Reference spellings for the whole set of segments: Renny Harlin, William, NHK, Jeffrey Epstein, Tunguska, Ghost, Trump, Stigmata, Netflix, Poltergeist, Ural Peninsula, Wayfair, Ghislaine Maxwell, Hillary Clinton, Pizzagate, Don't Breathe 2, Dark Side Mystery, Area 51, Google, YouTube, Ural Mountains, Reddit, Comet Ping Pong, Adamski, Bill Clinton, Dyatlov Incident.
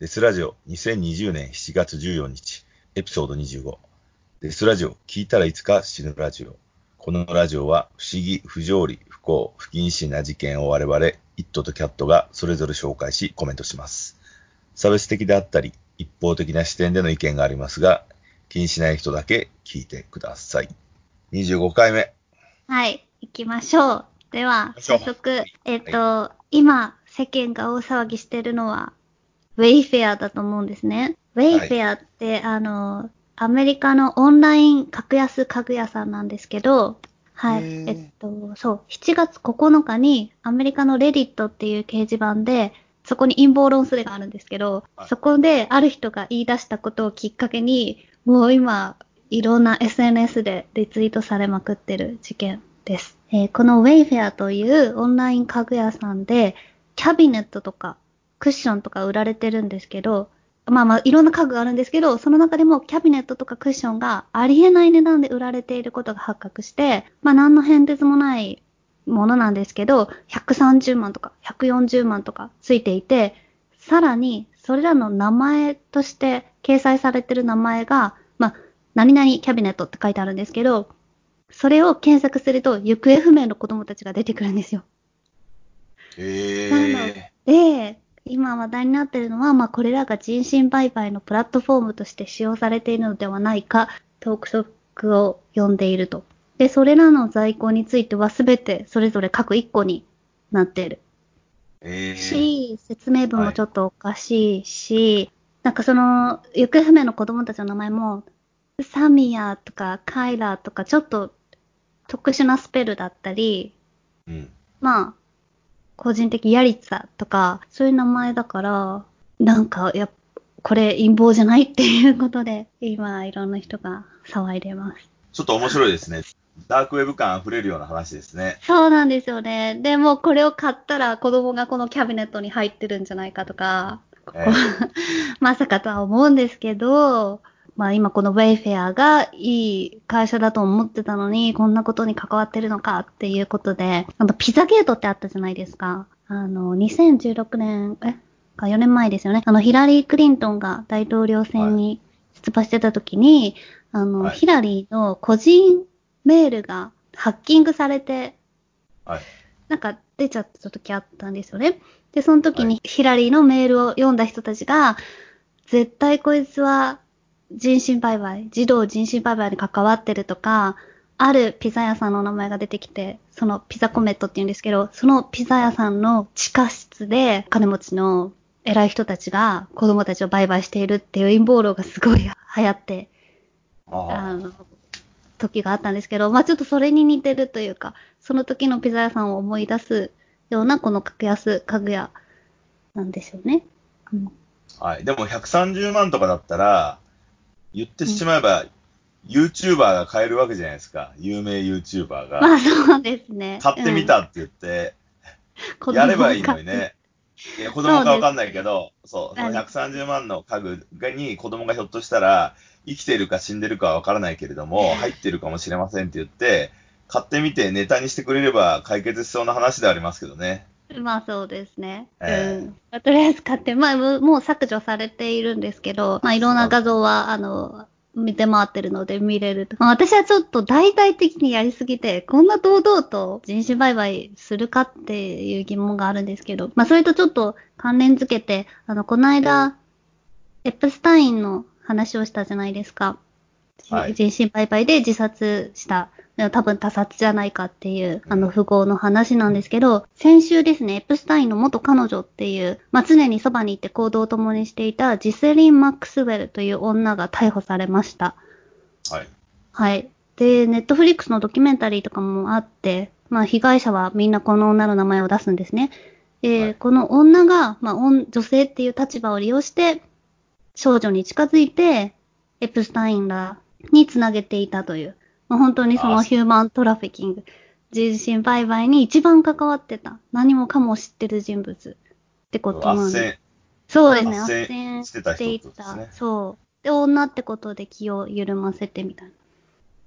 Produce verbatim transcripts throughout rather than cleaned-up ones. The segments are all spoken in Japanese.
デスラジオにせんにじゅうねんしちがつじゅうよっかエピソードにじゅうごデスラジオ聞いたらいつか死ぬラジオ。このラジオは不思議、不条理、不幸、不謹慎な事件を我々イットとキャットがそれぞれ紹介しコメントします。差別的であったり一方的な視点での意見がありますが、気にしない人だけ聞いてください。にじゅうごかいめ、はい、行きましょう。では早速、えっと、はい、今世間が大騒ぎしてるのはウェイフェアだと思うんですね。ウェイフェアって、はい、あのアメリカのオンライン格安家具屋さんなんですけど、はい、えっとそうしちがつここのかにアメリカのレディットっていう掲示板で、そこに陰謀論すれがあるんですけど、そこである人が言い出したことをきっかけに、もう今いろんな エスエヌエス でリツイートされまくってる事件です。えー、このウェイフェアというオンライン家具屋さんでキャビネットとかクッションとか売られてるんですけど、まあまあいろんな家具があるんですけど、その中でもキャビネットとかクッションがありえない値段で売られていることが発覚して、まあ何の変哲もないものなんですけど、ひゃくさんじゅうまんとかひゃくよんじゅうまんとかついていて、さらにそれらの名前として掲載されてる名前が、まあ何々キャビネットって書いてあるんですけど、それを検索すると行方不明の子供たちが出てくるんですよ。えー、なので今話題になっているのは、まあ、これらが人身売買のプラットフォームとして使用されているのではないかと憶測を呼んでいると。で、それらの在庫については全てそれぞれ各いっこになっている、えー、し、説明文もちょっとおかしいし、はい、なんかその行方不明の子供たちの名前もサミヤとかカイラとかちょっと特殊なスペルだったり、うん、まあ個人的ヤリツァとかそういう名前だから、なんかやこれ陰謀じゃないっていうことで今いろんな人が騒いでます。ちょっと面白いですね。ダークウェブ感あふれるような話ですね。そうなんですよね。でもこれを買ったら子供がこのキャビネットに入ってるんじゃないかとか、ここ、えー、まさかとは思うんですけど、まあ今このウェイフェアがいい会社だと思ってたのに、こんなことに関わってるのかっていうことで、あのピザゲートってあったじゃないですか。あの、にせんじゅうろくねん、えかよねんまえですよね。あの、ヒラリー・クリントンが大統領選に出馬してた時に、はい、あの、はい、ヒラリーの個人メールがハッキングされて、はい、なんか出ちゃった時あったんですよね。で、その時にヒラリーのメールを読んだ人たちが、絶対こいつは、人身売買、児童人身売買に関わってるとか、あるピザ屋さんの名前が出てきて、そのピザコメットって言うんですけど、そのピザ屋さんの地下室で金持ちの偉い人たちが子供たちを売買しているっていう陰謀論がすごい流行って、ああの、時があったんですけど、まぁ、あ、ちょっとそれに似てるというか、その時のピザ屋さんを思い出すようなこの格安家具屋なんですよね。うん、はい。でもひゃくさんじゅうまんとかだったら、言ってしまえば、うん、YouTuber が買えるわけじゃないですか。有名 YouTuber が。まあそうですね。買ってみたって言って、うん、やればいいのにね。いや、子供かわかんないけど、そう、そう、そのひゃくさんじゅうまんの家具に子供がひょっとしたら、生きているか死んでるかはわからないけれども、入ってるかもしれませんって言って、買ってみてネタにしてくれれば解決しそうな話ではありますけどね。まあそうですね。えー、うん。まあ、とりあえず買って、まあもう削除されているんですけど、まあいろんな画像は、あの、見て回ってるので見れると。まあ、私はちょっと大々的にやりすぎて、こんな堂々と人身売買するかっていう疑問があるんですけど、まあそれとちょっと関連づけて、あの、この間、エプスタインの話をしたじゃないですか。はい、人身売買で自殺した。多分他殺じゃないかっていう、あの、富豪の話なんですけど、先週ですね、エプスタインの元彼女っていう、まあ、常にそばにいて行動を共にしていたジセリン・マックスウェルという女が逮捕されました。はい。はい。で、ネットフリックスのドキュメンタリーとかもあって、まあ、被害者はみんなこの女の名前を出すんですね。で、はい、この女が、まあ、女性っていう立場を利用して、少女に近づいて、エプスタインらにつなげていたという。本当にそのヒューマントラフィキング、人身売買に一番関わってた、何もかも知ってる人物ってことなんで、そうですね、斡旋していた、そうで女ってことで気を緩ませてみたいな。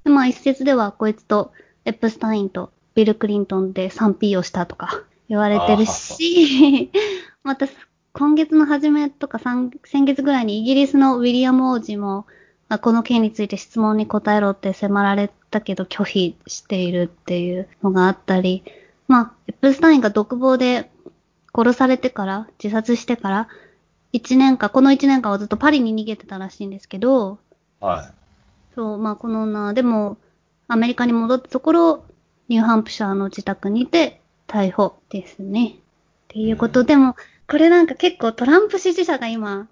でまあ一説ではこいつとエプスタインとビル・クリントンで スリーピー をしたとか言われてるし、また今月の初めとか先月ぐらいにイギリスのウィリアム王子もこの件について質問に答えろって迫られたけど拒否しているっていうのがあったり、まあ、エプスタインが独房で殺されてから、自殺してから、いちねんかん、このいちねんかんはずっとパリに逃げてたらしいんですけど、はい。そう、まあ、この女、でも、アメリカに戻ったところ、ニューハンプシャーの自宅にて逮捕ですね。っていうことでも、これなんか結構トランプ支持者が今、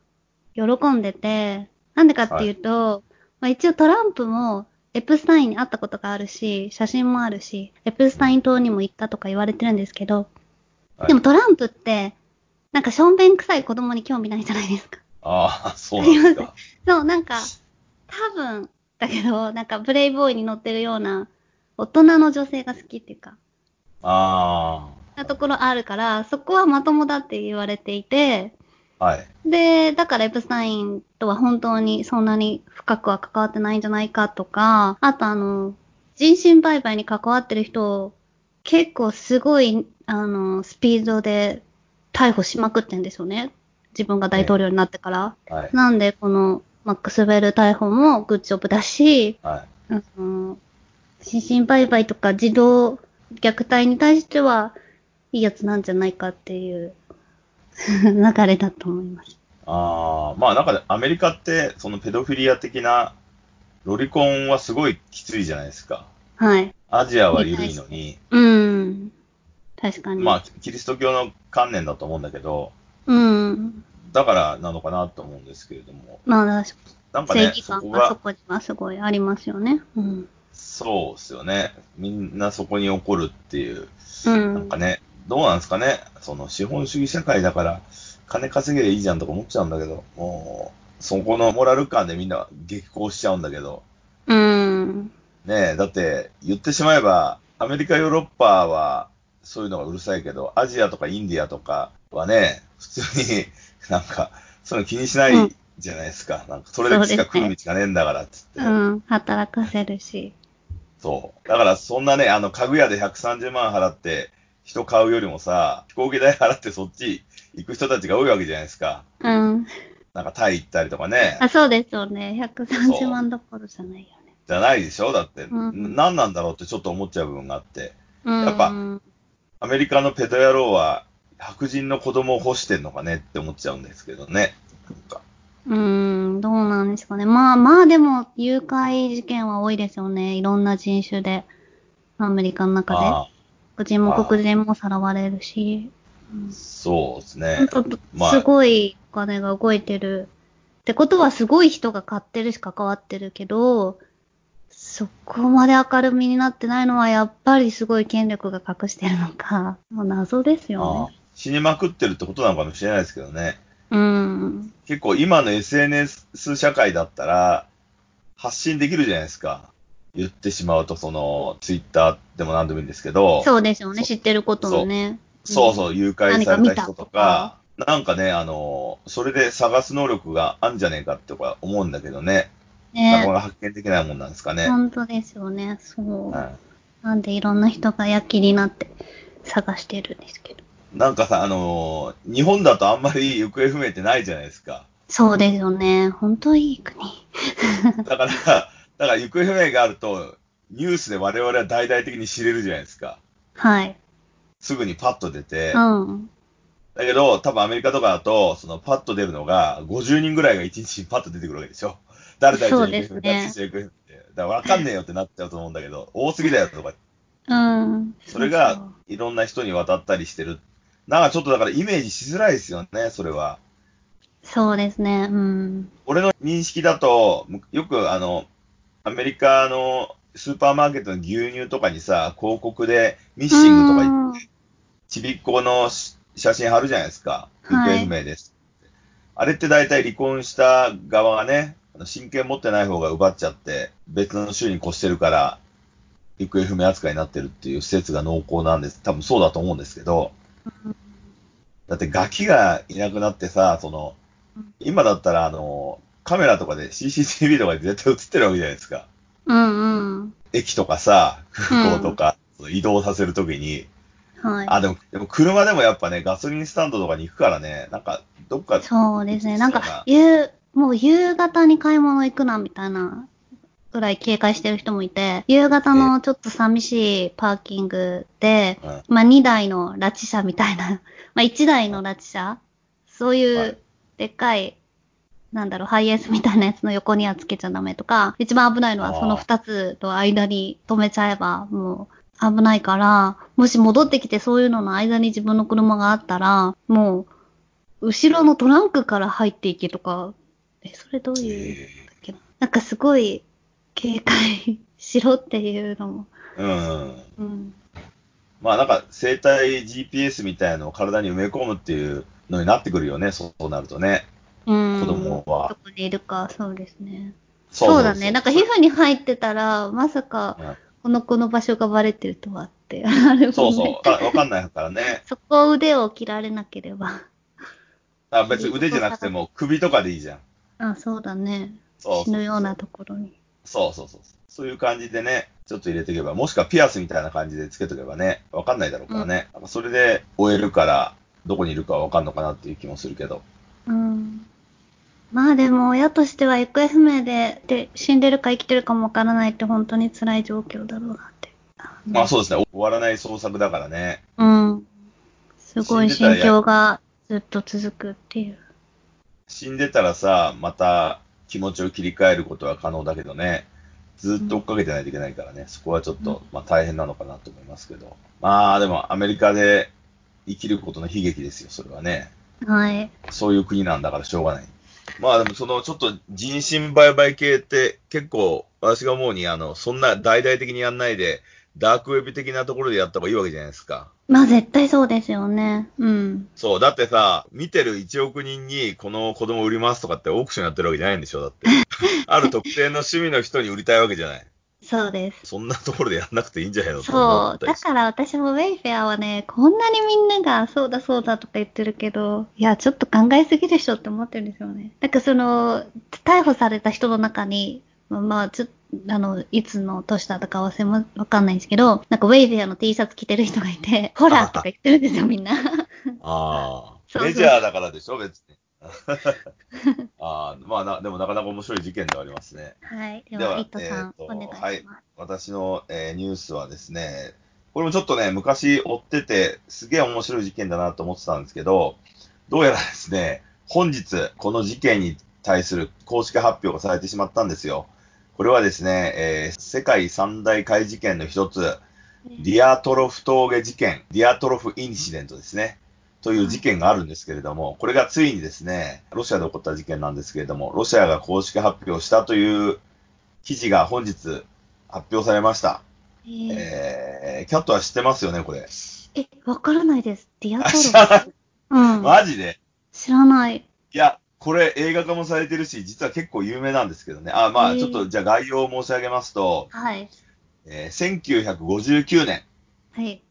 喜んでて、なんでかっていうと、はい、まあ、一応トランプもエプスタインに会ったことがあるし、写真もあるし、エプスタイン島にも行ったとか言われてるんですけど、はい、でもトランプってなんかしょんべん臭い子供に興味ないじゃないですか。ああ、そうなんですか。そう、なんか多分だけど、なんかブレイボーイに乗ってるような大人の女性が好きっていうか、ああ、なところあるから、そこはまともだって言われていて、はい、で、だからエプスタインとは本当にそんなに深くは関わってないんじゃないかとか、あとあの、人身売買に関わってる人を結構すごい、あの、スピードで逮捕しまくってんですよね。自分が大統領になってから。はい、なんで、このマックスウェル逮捕もグッジョブだし、はい、あの、人身売買とか児童虐待に対してはいいやつなんじゃないかっていう。流れだと思います。ああ、まあなんかアメリカってそのペドフィリア的なロリコンはすごいきついじゃないですか。はい。アジアは緩いのに。うん。確かに。まあキリスト教の観念だと思うんだけど。うん。だからなのかなと思うんですけれども。まあ確かに。なんかね、正義感がそこにはすごいありますよね。うん。そうですよね。みんなそこに怒るっていう。うん。なんかね。どうなんですかね、その資本主義社会だから金稼げりゃいいじゃんとか思っちゃうんだけど、もうそこのモラル感でみんな激高しちゃうんだけど、うーん、ねえ、だって言ってしまえばアメリカ、ヨーロッパはそういうのがうるさいけど、アジアとかインディアとかはね、普通になんかそういうの気にしないじゃないですか、うん、なんかそれだけしか来る道がねえんだからっつって、うん、働かせるし、そうだからそんなね、あの家具屋でひゃくさんじゅうまん払って人買うよりもさ、飛行機代払ってそっち行く人たちが多いわけじゃないですか。うん。なんかタイ行ったりとかね。あ、そうですよね。ひゃくさんじゅうまんどころじゃないよね。じゃないでしょ、だって、うん、何なんだろうってちょっと思っちゃう部分があって。うん、やっぱ、アメリカのペド野郎は白人の子供を欲してんのかねって思っちゃうんですけどね。なんか、うーん、どうなんですかね。まあまあでも、誘拐事件は多いですよね。いろんな人種で、アメリカの中で。ああ、黒人も黒人もさらわれるし、うん、そうですね。すごいお金が動いてる、まあ、ってことはすごい人が買ってるし関わってるけど、そこまで明るみになってないのはやっぱりすごい権力が隠してるのか、もう謎ですよね。死にまくってるってことなのかもしれないですけどね。うん。結構今の エスエヌエス 社会だったら発信できるじゃないですか。言ってしまうと、そのツイッターでも何でもいいんですけど、そうですよね、知ってることもね、そうそう、誘拐された人とか、なんかね、あのそれで探す能力があるんじゃねえかってか思うんだけどね、なかなか発見できないもんなんですかね。本当ですよね、そう、はい、なんでいろんな人がやっきになって探してるんですけど、なんかさ、あの日本だとあんまり行方不明ってないじゃないですか。そうですよね、本当いい国だからだから行方不明があるとニュースで我々は大々的に知れるじゃないですか。はい。すぐにパッと出て。うん。だけど多分アメリカとかだとそのパッと出るのがごじゅうにんぐらいがいちにちにパッと出てくるわけでしょ。誰だよ行方不明、誰だ行方不明って。だからわかんねえよってなっちゃうと思うんだけど、多すぎだよとか。うん。それがいろんな人に渡ったりしてる。なんかちょっとだからイメージしづらいですよね、それは。そうですね。うん。俺の認識だとよくあの。アメリカのスーパーマーケットの牛乳とかにさ、広告でミッシングとか言って、ちびっ子の写真貼るじゃないですか。行方不明です。はい、あれって大体離婚した側がね、親権持ってない方が奪っちゃって、別の州に越してるから、行方不明扱いになってるっていう説が濃厚なんです。多分そうだと思うんですけど。だってガキがいなくなってさ、その、今だったらあの、カメラとかで シーシーティーブイ とかで絶対映ってるわけじゃないですか。うんうん。駅とかさ、空港とか、うん、移動させるときに、はい、あでも、でも車でもやっぱね、ガソリンスタンドとかに行くからね、なんか、どっか、そうですね、なんか夕、もう夕方に買い物行くなみたいなぐらい警戒してる人もいて、夕方のちょっと寂しいパーキングで、うん、まあにだいの拉致車みたいな、まあいちだいの拉致車、そういうでっかい、なんだろう、ハイエースみたいなやつの横にはつけちゃダメとか、一番危ないのはそのふたつの間に止めちゃえば、もう、危ないから、もし戻ってきてそういうのの間に自分の車があったら、もう、後ろのトランクから入っていけとか、え、それどういう、だっけな。なんかすごい、警戒しろっていうのも。うん。うん。まあなんか、生体 ジーピーエス みたいなのを体に埋め込むっていうのになってくるよね、そうなるとね。うん。子供は。どこにいるか、そうですね。そう、 そう、 そうだね。なんか皮膚に入ってたら、まさか、うん、この子の場所がバレてるとはってあれも、ね、そうそうわかんないからね。そこを腕を切られなければ。あ別に腕じゃなくても首とかでいいじゃん。あそうだね。死ぬようなところに。そうそうそうそういう感じでねちょっと入れていけばもしくはピアスみたいな感じでつけとけばねわかんないだろうからね。うん、それで追えるからどこにいるかわかんのかなっていう気もするけど。うん。まあでも親としては行方不明 で, で死んでるか生きてるかもわからないって本当に辛い状況だろうなって。まあそうですね。終わらない捜索だからね。うん。すごい心境がずっと続くっていう。死んでたらさ、また気持ちを切り替えることは可能だけどね。ずっと追っかけてないといけないからね。そこはちょっと、まあ大変なのかなと思いますけど。まあでもアメリカで生きることの悲劇ですよ、それはね。はい。そういう国なんだからしょうがない。まあでもそのちょっと人身売買系って結構私が思うにあのそんな大々的にやんないでダークウェブ的なところでやった方がいいわけじゃないですか。まあ絶対そうですよね。うん。そうだってさ見てるいちおくにんにこの子供売りますとかってオークションやってるわけじゃないんでしょだって。ある特定の趣味の人に売りたいわけじゃない。そうです。そんなところでやんなくていいんじゃないのと思ったりして。そうだから私もウェイフェアはねこんなにみんながそうだそうだとか言ってるけどいやちょっと考えすぎでしょって思ってるんですよね。なんかその逮捕された人の中にまあちょっとあのいつの年だったか忘れもわかんないんですけどなんかウェイフェアの T シャツ着てる人がいてほらとか言ってるんですよみんな。ああメジャーだからでしょ別に。あまあなでもなかなか面白い事件ではありますね。はい。では、えっと、えー、お願いします。はい。私の、えー、ニュースはですね、これもちょっとね、昔追ってて、すげえ面白い事件だなと思ってたんですけど、どうやらですね、本日、この事件に対する公式発表がされてしまったんですよ。これはですね、えー、世界三大怪事件の一つ、ディアトロフ峠事件、ディアトロフインシデントですね。という事件があるんですけれども、これがついにですね、ロシアで起こった事件なんですけれども、ロシアが公式発表したという記事が本日発表されました。えーえー、キャットは知ってますよね、これ。え、わからないです。ディアトロ。うん。マジで？知らない。いや、これ映画化もされてるし、実は結構有名なんですけどね。あ、まあ、ちょっと、えー、じゃあ概要を申し上げますと、はい。えー、せんきゅうひゃくごじゅうきゅうねん。はい。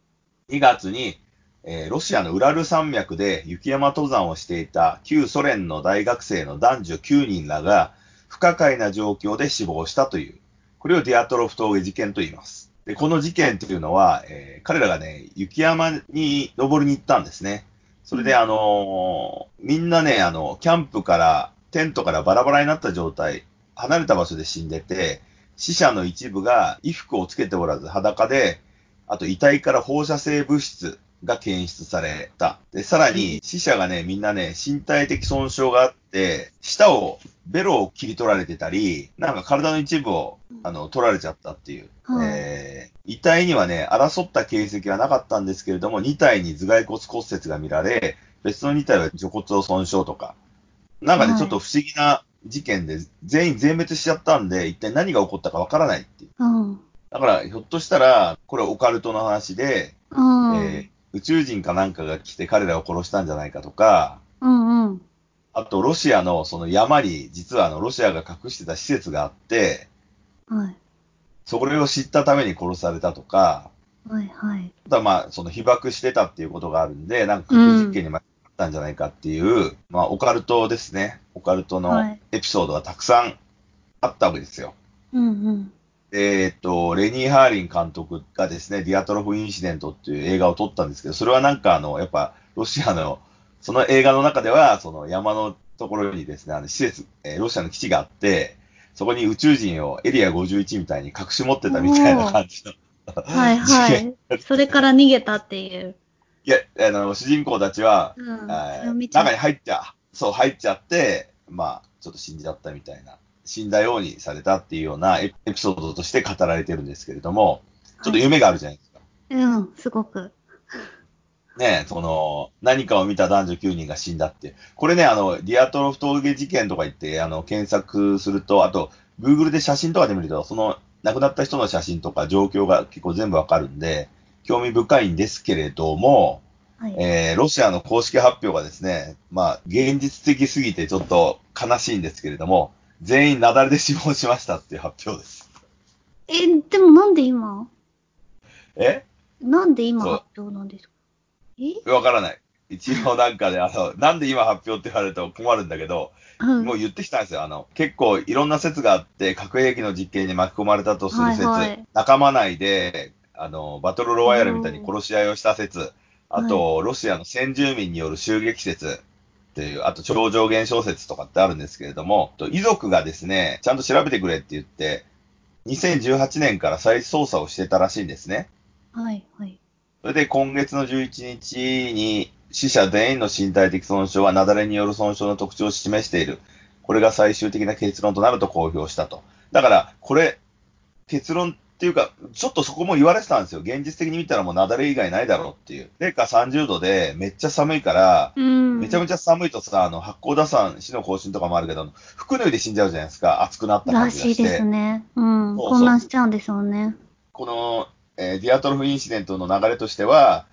にがつに、えー、ロシアのウラル山脈で雪山登山をしていた旧ソ連の大学生の男女きゅうにんらが不可解な状況で死亡したという、これをディアトロフ峠事件と言います。で、この事件というのは、えー、彼らがね、雪山に登りに行ったんですね。それで、あのー、みんなね、あの、キャンプから、テントからバラバラになった状態、離れた場所で死んでて、死者の一部が衣服をつけておらず裸で、あと遺体から放射性物質、が検出された。で、さらに死者がね、みんなね、身体的損傷があって、舌を、ベロを切り取られてたり、なんか体の一部を、あの、取られちゃったっていう。うん、えー、遺体にはね、争った形跡はなかったんですけれども、にたいに頭蓋骨骨折が見られ、別のにたいは除骨を損傷とか。なんかね、はい、ちょっと不思議な事件で、全員全滅しちゃったんで、一体何が起こったかわからないっていう。うん、だから、ひょっとしたら、これオカルトの話で、うん、えー宇宙人かなんかが来て彼らを殺したんじゃないかとか、うんうん、あとロシアのその山に実はあのロシアが隠してた施設があって、はい、それを知ったために殺されたとか、はいはい、あとはまあその被爆してたっていうことがあるんでなんか核実験にまったんじゃないかっていう、うん、まあオカルトですね、オカルトのエピソードがたくさんあったわけですよ。はいうんうん、えっと、レニー・ハーリン監督がですね、ディアトロフ・インシデントっていう映画を撮ったんですけど、それはなんかあの、やっぱ、ロシアの、その映画の中では、その山のところにですね、あの施設、えー、ロシアの基地があって、そこに宇宙人をエリアごじゅういちみたいに隠し持ってたみたいな感じの。はいはい。それから逃げたっていう。いや、あの、主人公たちは、うん、中に入っちゃ、そう、入っちゃって、まあ、ちょっと死んじゃったみたいな。死んだようにされたっていうようなエピソードとして語られてるんですけれども、ちょっと夢があるじゃないですか。はい、うん、すごく。ねえ、その、何かを見た男女きゅうにんが死んだって。これね、あの、ディアトロフ峠事件とか言って、あの、検索すると、あと、Google で写真とかで見ると、その、亡くなった人の写真とか状況が結構全部わかるんで、興味深いんですけれども、はい、えー、ロシアの公式発表がですね、まあ、現実的すぎてちょっと悲しいんですけれども、全員雪崩で死亡しましたっていう発表です。え、でもなんで今？え？なんで今発表なんですか？え？わからない。一応なんかで、あの、なんで今発表って言われると困るんだけど、うん、もう言ってきたんですよ。あの、結構いろんな説があって、核兵器の実験に巻き込まれたとする説、はいはい、仲間内で、あの、バトルロワイヤルみたいに殺し合いをした説、あと、ロシアの先住民による襲撃説、という、あと超常現象説とかってあるんですけれども、遺族がですね、ちゃんと調べてくれって言って、にせんじゅうはちねんから再捜査をしてたらしいんですね。はいはい。それで今月のじゅういちにちに死者全員の身体的損傷は雪崩による損傷の特徴を示している。これが最終的な結論となると公表したと。だからこれ結論っていうか、ちょっとそこも言われてたんですよ。現実的に見たらもう雪崩以外ないだろうっていう。零下さんじゅうどでめっちゃ寒いから、うん、めちゃめちゃ寒いとさ、あの、八甲田山、死の行進とかもあるけど、服脱いで死んじゃうじゃないですか。暑くなった感じがして。らしいですね。うん。そうそう、混乱しちゃうんでしょうね。この、えー、ディアトロフインシデントの流れとしては、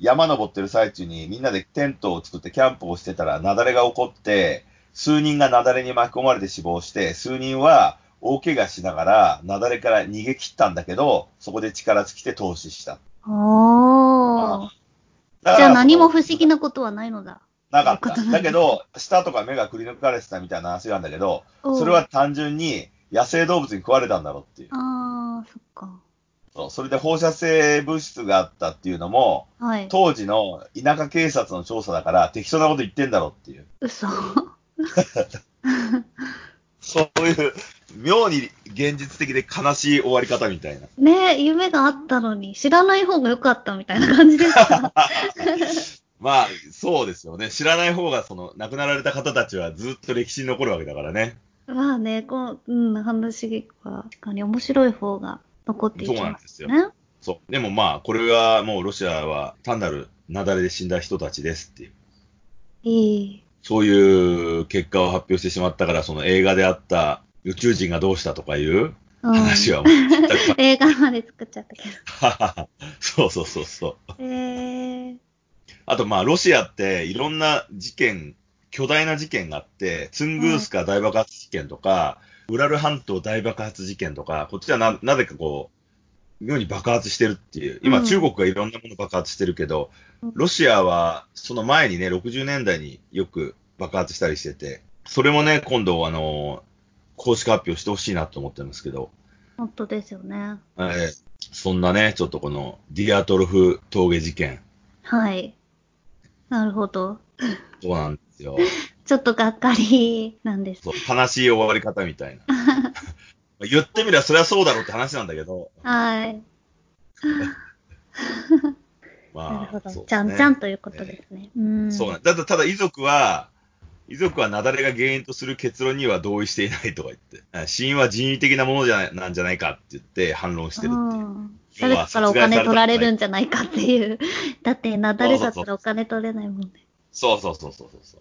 山登ってる最中にみんなでテントを作ってキャンプをしてたら雪崩が起こって、数人が雪崩に巻き込まれて死亡して、数人は、大怪我しながら、雪崩から逃げ切ったんだけど、そこで力尽きて投資した。おー。じゃあ何も不思議なことはないのだ。なかった。だけど、舌とか目がくり抜かれてたみたいな話なんだけど、それは単純に野生動物に食われたんだろうっていう。あー、そっか。そう、それで放射性物質があったっていうのも、はい、当時の田舎警察の調査だから適当なこと言ってんだろうっていう。嘘。そういう、妙に現実的で悲しい終わり方みたいな。ねえ、夢があったのに、知らない方が良かったみたいな感じでした。まあ、そうですよね。知らない方が、その、亡くなられた方たちはずっと歴史に残るわけだからね。まあね、こう、うん、半分刺激は、確かに面白い方が残っていきますね。そうなんですよ。そう。でもまあ、これはもうロシアは単なる雪崩で死んだ人たちですっていう。いい。そういう結果を発表してしまったから、その映画であった宇宙人がどうしたとかいう話はもう、うん、映画まで作っちゃったけど。そうそうそうそう。えー、あとまあロシアっていろんな事件、巨大な事件があって、ツングースカ大爆発事件とか、うん、ウラル半島大爆発事件とか、こっちは な, なぜかこう、妙に爆発してるっていう。今、うん、中国がいろんなもの爆発してるけど、ロシアはその前にね、ろくじゅうねんだいによく爆発したりしてて、それもね、今度あの、公式発表してほしいなと思ってますけど。本当ですよね。えー、そんなね、ちょっとこのディアトロフ峠事件。はい。なるほど。そうなんですよ。ちょっとがっかりなんです。そう、悲しい終わり方みたいな。言ってみればそりゃそうだろうって話なんだけど。はい。まあ、ね、ちゃんちゃんということですね。えー、うん、そうなんだ。ただ遺族は、遺族は雪崩が原因とする結論には同意していないとか言って、死因は人為的なものじゃないなんじゃないかって言って反論してるっていう。誰かからお金取られるんじゃないかっていう。だって雪崩だったらお金取れないもんね。そうそうそうそうそう。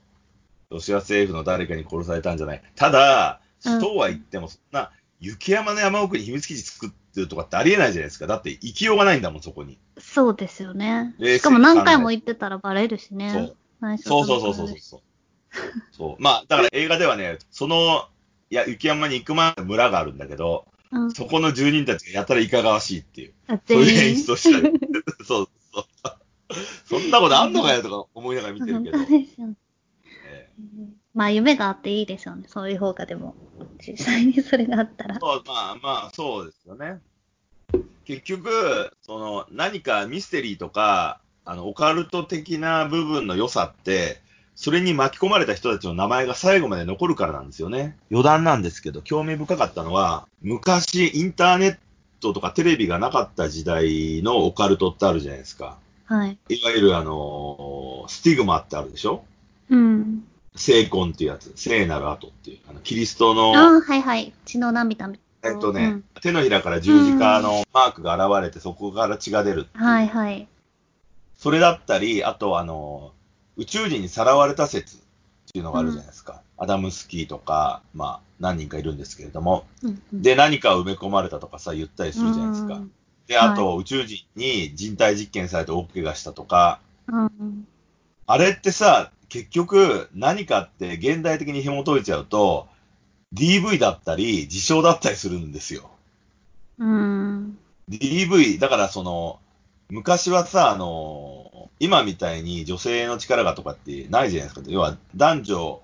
ロシア政府の誰かに殺されたんじゃない。ただ、そうは言ってもそんな雪山の山奥に秘密基地作って、とかってありえないじゃないですか。だって行きようがないんだもん、そこに。そうですよね。しかも何回も行ってたらバレるしね。そうそうそうそうそうそう。そう、まあだから映画ではね、そのいや雪山に行く前の村があるんだけど、うん、そこの住人たちがやたらいかがわしいっていう、そういう演出をしたり、そうそう、そんなことあんのかよとか思いながら見てるけど、えー、まあ夢があっていいですよね、そういう方が。でも実際にそれがあったら、そう、まあまあそうですよね。結局その何かミステリーとかあのオカルト的な部分の良さって、それに巻き込まれた人たちの名前が最後まで残るからなんですよね。余談なんですけど、興味深かったのは、昔インターネットとかテレビがなかった時代のオカルトってあるじゃないですか。はい。いわゆるあのー、スティグマってあるでしょ？うん。聖魂っていうやつ。聖なる跡っていう。あのキリストの。ああ、はいはい。血の涙みたいな。えっとね、うん、手のひらから十字架のマークが現れて、そこから血が出るっていう。はいはい。それだったり、あとあのー、宇宙人にさらわれた説っていうのがあるじゃないですか、うん、アダムスキーとか、まあ、何人かいるんですけれども、うんうん、で何か埋め込まれたとかさ言ったりするじゃないですか、うん、であと、はい、宇宙人に人体実験されて大怪我したとか、うん、あれってさ結局何かって現代的に紐解いちゃうと ディーブイ だったり自称だったりするんですよ、うん、ディーブイ だから、その昔はさ、あのー、今みたいに女性の力がとかってないじゃないですか。要は男女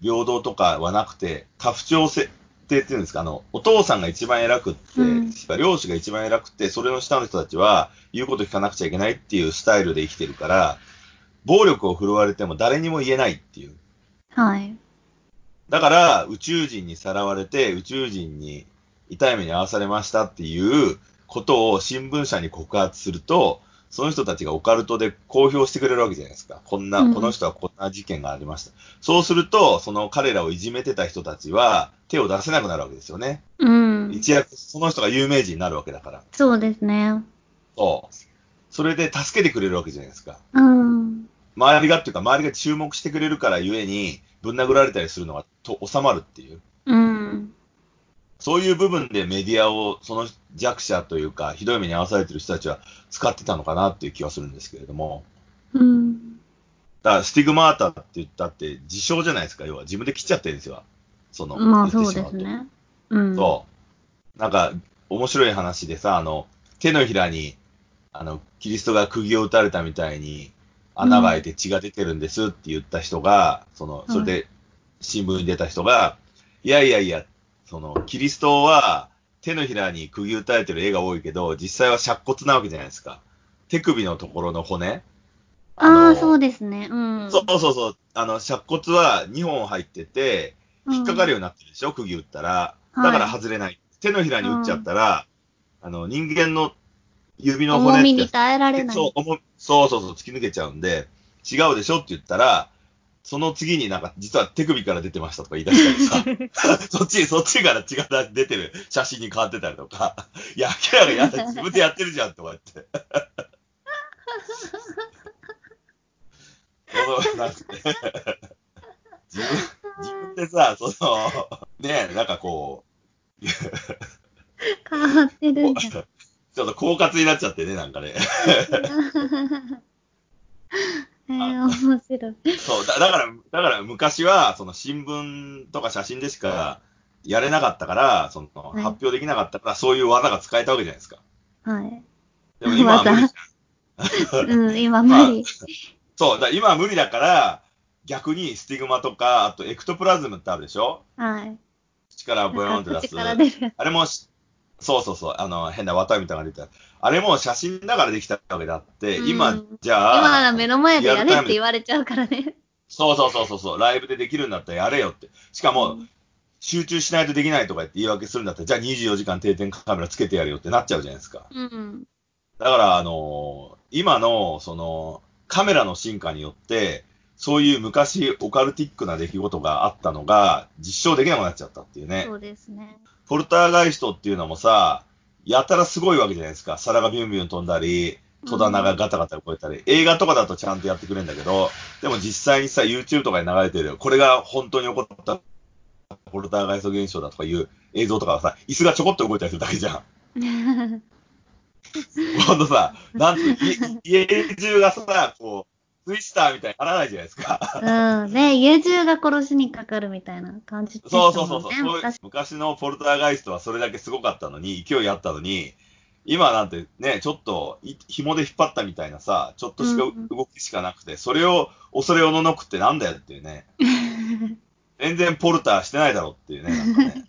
平等とかはなくて、家父長制っていうんですか、あの、お父さんが一番偉くって、うん、領主が一番偉くって、それの下の人たちは言うこと聞かなくちゃいけないっていうスタイルで生きてるから、暴力を振るわれても誰にも言えないっていう。はい。だから宇宙人にさらわれて、宇宙人に痛い目に遭わされましたっていう、ことを新聞社に告発すると、その人たちがオカルトで公表してくれるわけじゃないですか。こんな、この人はこんな事件がありました。うん、そうすると、その彼らをいじめてた人たちは手を出せなくなるわけですよね。うん。一躍、その人が有名人になるわけだから。そうですね。そう。それで助けてくれるわけじゃないですか。うん。周りがっていうか、周りが注目してくれるからゆえに、ぶん殴られたりするのがと収まるっていう。うん。そういう部分でメディアをその弱者というかひどい目に遭わされている人たちは使ってたのかなっていう気はするんですけれども、うん、だからスティグマータって言ったって自称じゃないですか。要は自分で切っちゃってるんですよ、その、まあ、そうですね、うん、そうなんか面白い話でさ、あの手のひらにあのキリストが釘を打たれたみたいに穴が開いて血が出てるんですって言った人が、うん、そのそれで新聞に出た人が、いやいやいや、そのキリストは手のひらに釘打たれてる絵が多いけど、実際は尺骨なわけじゃないですか。手首のところの骨。ああ、そうですね。うん。そうそうそう。あの、尺骨はにほん入ってて、引っかかるようになってるでしょ、うん、釘打ったら。だから外れない。はい、手のひらに打っちゃったら、うん、あの、人間の指の骨って。重みに耐えられない。そう、重、そうそうそう、突き抜けちゃうんで、違うでしょって言ったら、その次になんか、実は手首から出てましたとか言い出したりさ、そっち、そっちから血が出てる写真に変わってたりとか、いや、明らかにやだ、自分でやってるじゃんとか言って。自分、自分でさ、その、ね、なんかこう、変わってるんじゃん。ちょっと狡猾になっちゃってね、なんかね。えー、面白い。そう、だ、だから、だから昔は、その新聞とか写真でしかやれなかったから、その、はい、発表できなかったから、そういう技が使えたわけじゃないですか。はい。でも今は無理じゃん。うん、今無理。まあ、そう、だ今は無理だから、逆にスティグマとか、あとエクトプラズムってあるでしょ？はい。口からボヨンって出す。あれも、そうそうそう、あの、変な綿みたいなのが出た。あれも写真だからできたわけだって、うん、今、じゃあ。今なら目の前でやれって言われちゃうからね。そうそうそうそう、ライブでできるんだったらやれよって。しかも、うん、集中しないとできないとか言って言い訳するんだったら、じゃあにじゅうよじかん定点カメラつけてやるよってなっちゃうじゃないですか。うん、だから、あの、今の、その、カメラの進化によって、そういう昔オカルティックな出来事があったのが実証できなくなっちゃったっていうね。そうですね。ポルターガイストっていうのもさ、やたらすごいわけじゃないですか。皿がビュンビュン飛んだり、戸棚がガタガタ動いたり、うん、映画とかだとちゃんとやってくれるんだけど、でも実際にさ、YouTube とかに流れてる、これが本当に起こったポルターガイスト現象だとかいう映像とかはさ、椅子がちょこっと動いたりするだけじゃん。ほんとさ、なんて家中がさ、こう、ツイスターみたいにならないじゃないですか。うん。ね、家中が殺しにかかるみたいな感じで、ね。そうそうそうそう。昔のポルターガイストはそれだけすごかったのに、勢いあったのに、今なんてね、ちょっと紐で引っ張ったみたいなさ、ちょっとしか動きしかなくて、うんうん、それを恐れおののくってなんだよっていうね。全然ポルターしてないだろっていうね。なんかね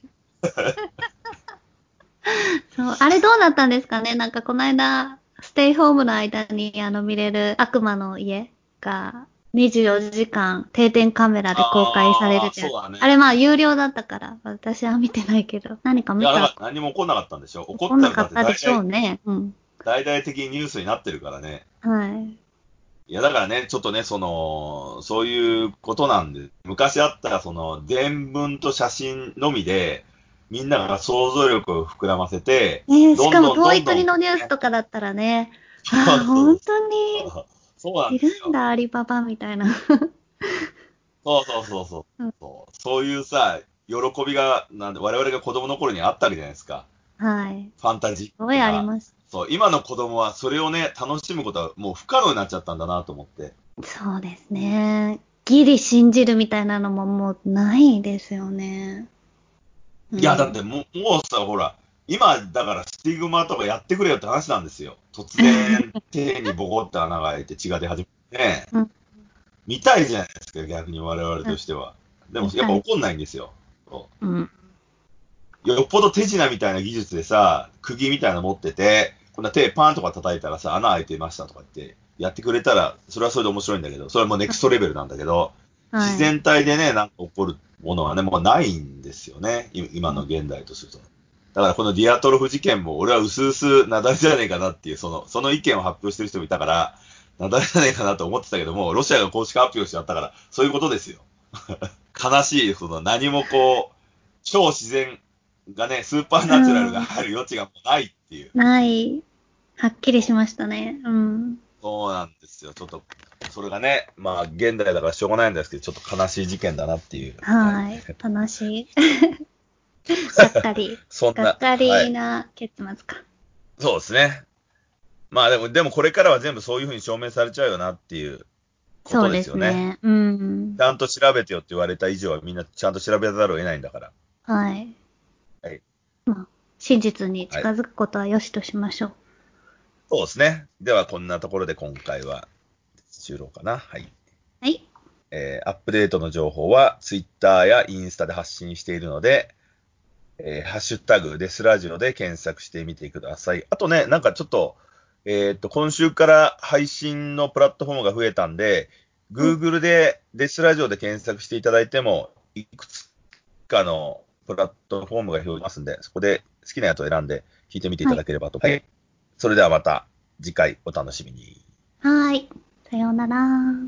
そう、あれどうなったんですかね。なんかこの間ステイホームの間にあの見れる悪魔の家がにじゅうよじかん定点カメラで公開されるじゃん。 あ,、ね、あれまあ有料だったから私は見てないけど、何か見たら何も起こんなかったんでしょ。起こったのかって大々でしょうね、うん、大々的にニュースになってるからね。はい。いやだからね、ちょっとね、そのそういうことなんで、昔あったその伝聞と写真のみでみんなが想像力を膨らませて、ね、しかも遠い国のニュースとかだったらね、ああ本当にそうなんですよ、いるんだアリババみたいなそうそうそうそう、うん、そういうさ喜びがなんで我々が子供の頃にあったわけじゃないですか。はい。ファンタジー。すごいあります。そう、今の子供はそれをね楽しむことはもう不可能になっちゃったんだなと思って。そうですね、ギリ信じるみたいなのももうないですよね、うん、いやだってもう、もうさほら今だからスティグマとかやってくれよって話なんですよ。突然手にボコって穴が開いて血が出始めてね、うん、見たいじゃないですか逆に我々としては、うん、でもやっぱ怒んないんですよ、うんうん、よっぽど手品みたいな技術でさ釘みたいなの持っててこんな手パンとか叩いたらさ穴開いてましたとか言ってやってくれたらそれはそれで面白いんだけど、それはもうネクストレベルなんだけど、はい、自然体でねなんか起こるものはねもうないんですよね今の現代とすると。だからこのディアトロフ事件も俺はうすうすなだれじゃねえかなっていうそのその意見を発表してる人もいたからなだれじゃねえかなと思ってたけども、ロシアが公式発表しちゃったからそういうことですよ悲しい、その何もこう超自然がねスーパーナチュラルがある余地がもうないっていう、うん、ないはっきりしましたね、うん、そうなんですよ。ちょっとそれがねまあ現代だからしょうがないんですけどちょっと悲しい事件だなっていう。はい、悲しいがっかりそんながっかりな結末か、はい、そうですね。まあでもでもこれからは全部そういうふうに証明されちゃうよなっていうことですよね。そうですね、うん、ちゃんと調べてよって言われた以上はみんなちゃんと調べざるを得ないんだから。はい、はい、まあ真実に近づくことはよしとしましょう、はい、そうですね。ではこんなところで今回は終了かな。はい、はい、えー、アップデートの情報はツイッターやインスタで発信しているので、えー、ハッシュタグデスラジオで検索してみてください。あとね、なんかちょっと、えー、っと、今週から配信のプラットフォームが増えたんで、Google でデスラジオで検索していただいても、いくつかのプラットフォームが表示しますんで、そこで好きなやつを選んで聞いてみていただければと思います。はい。それではまた次回お楽しみに。はい。さようなら。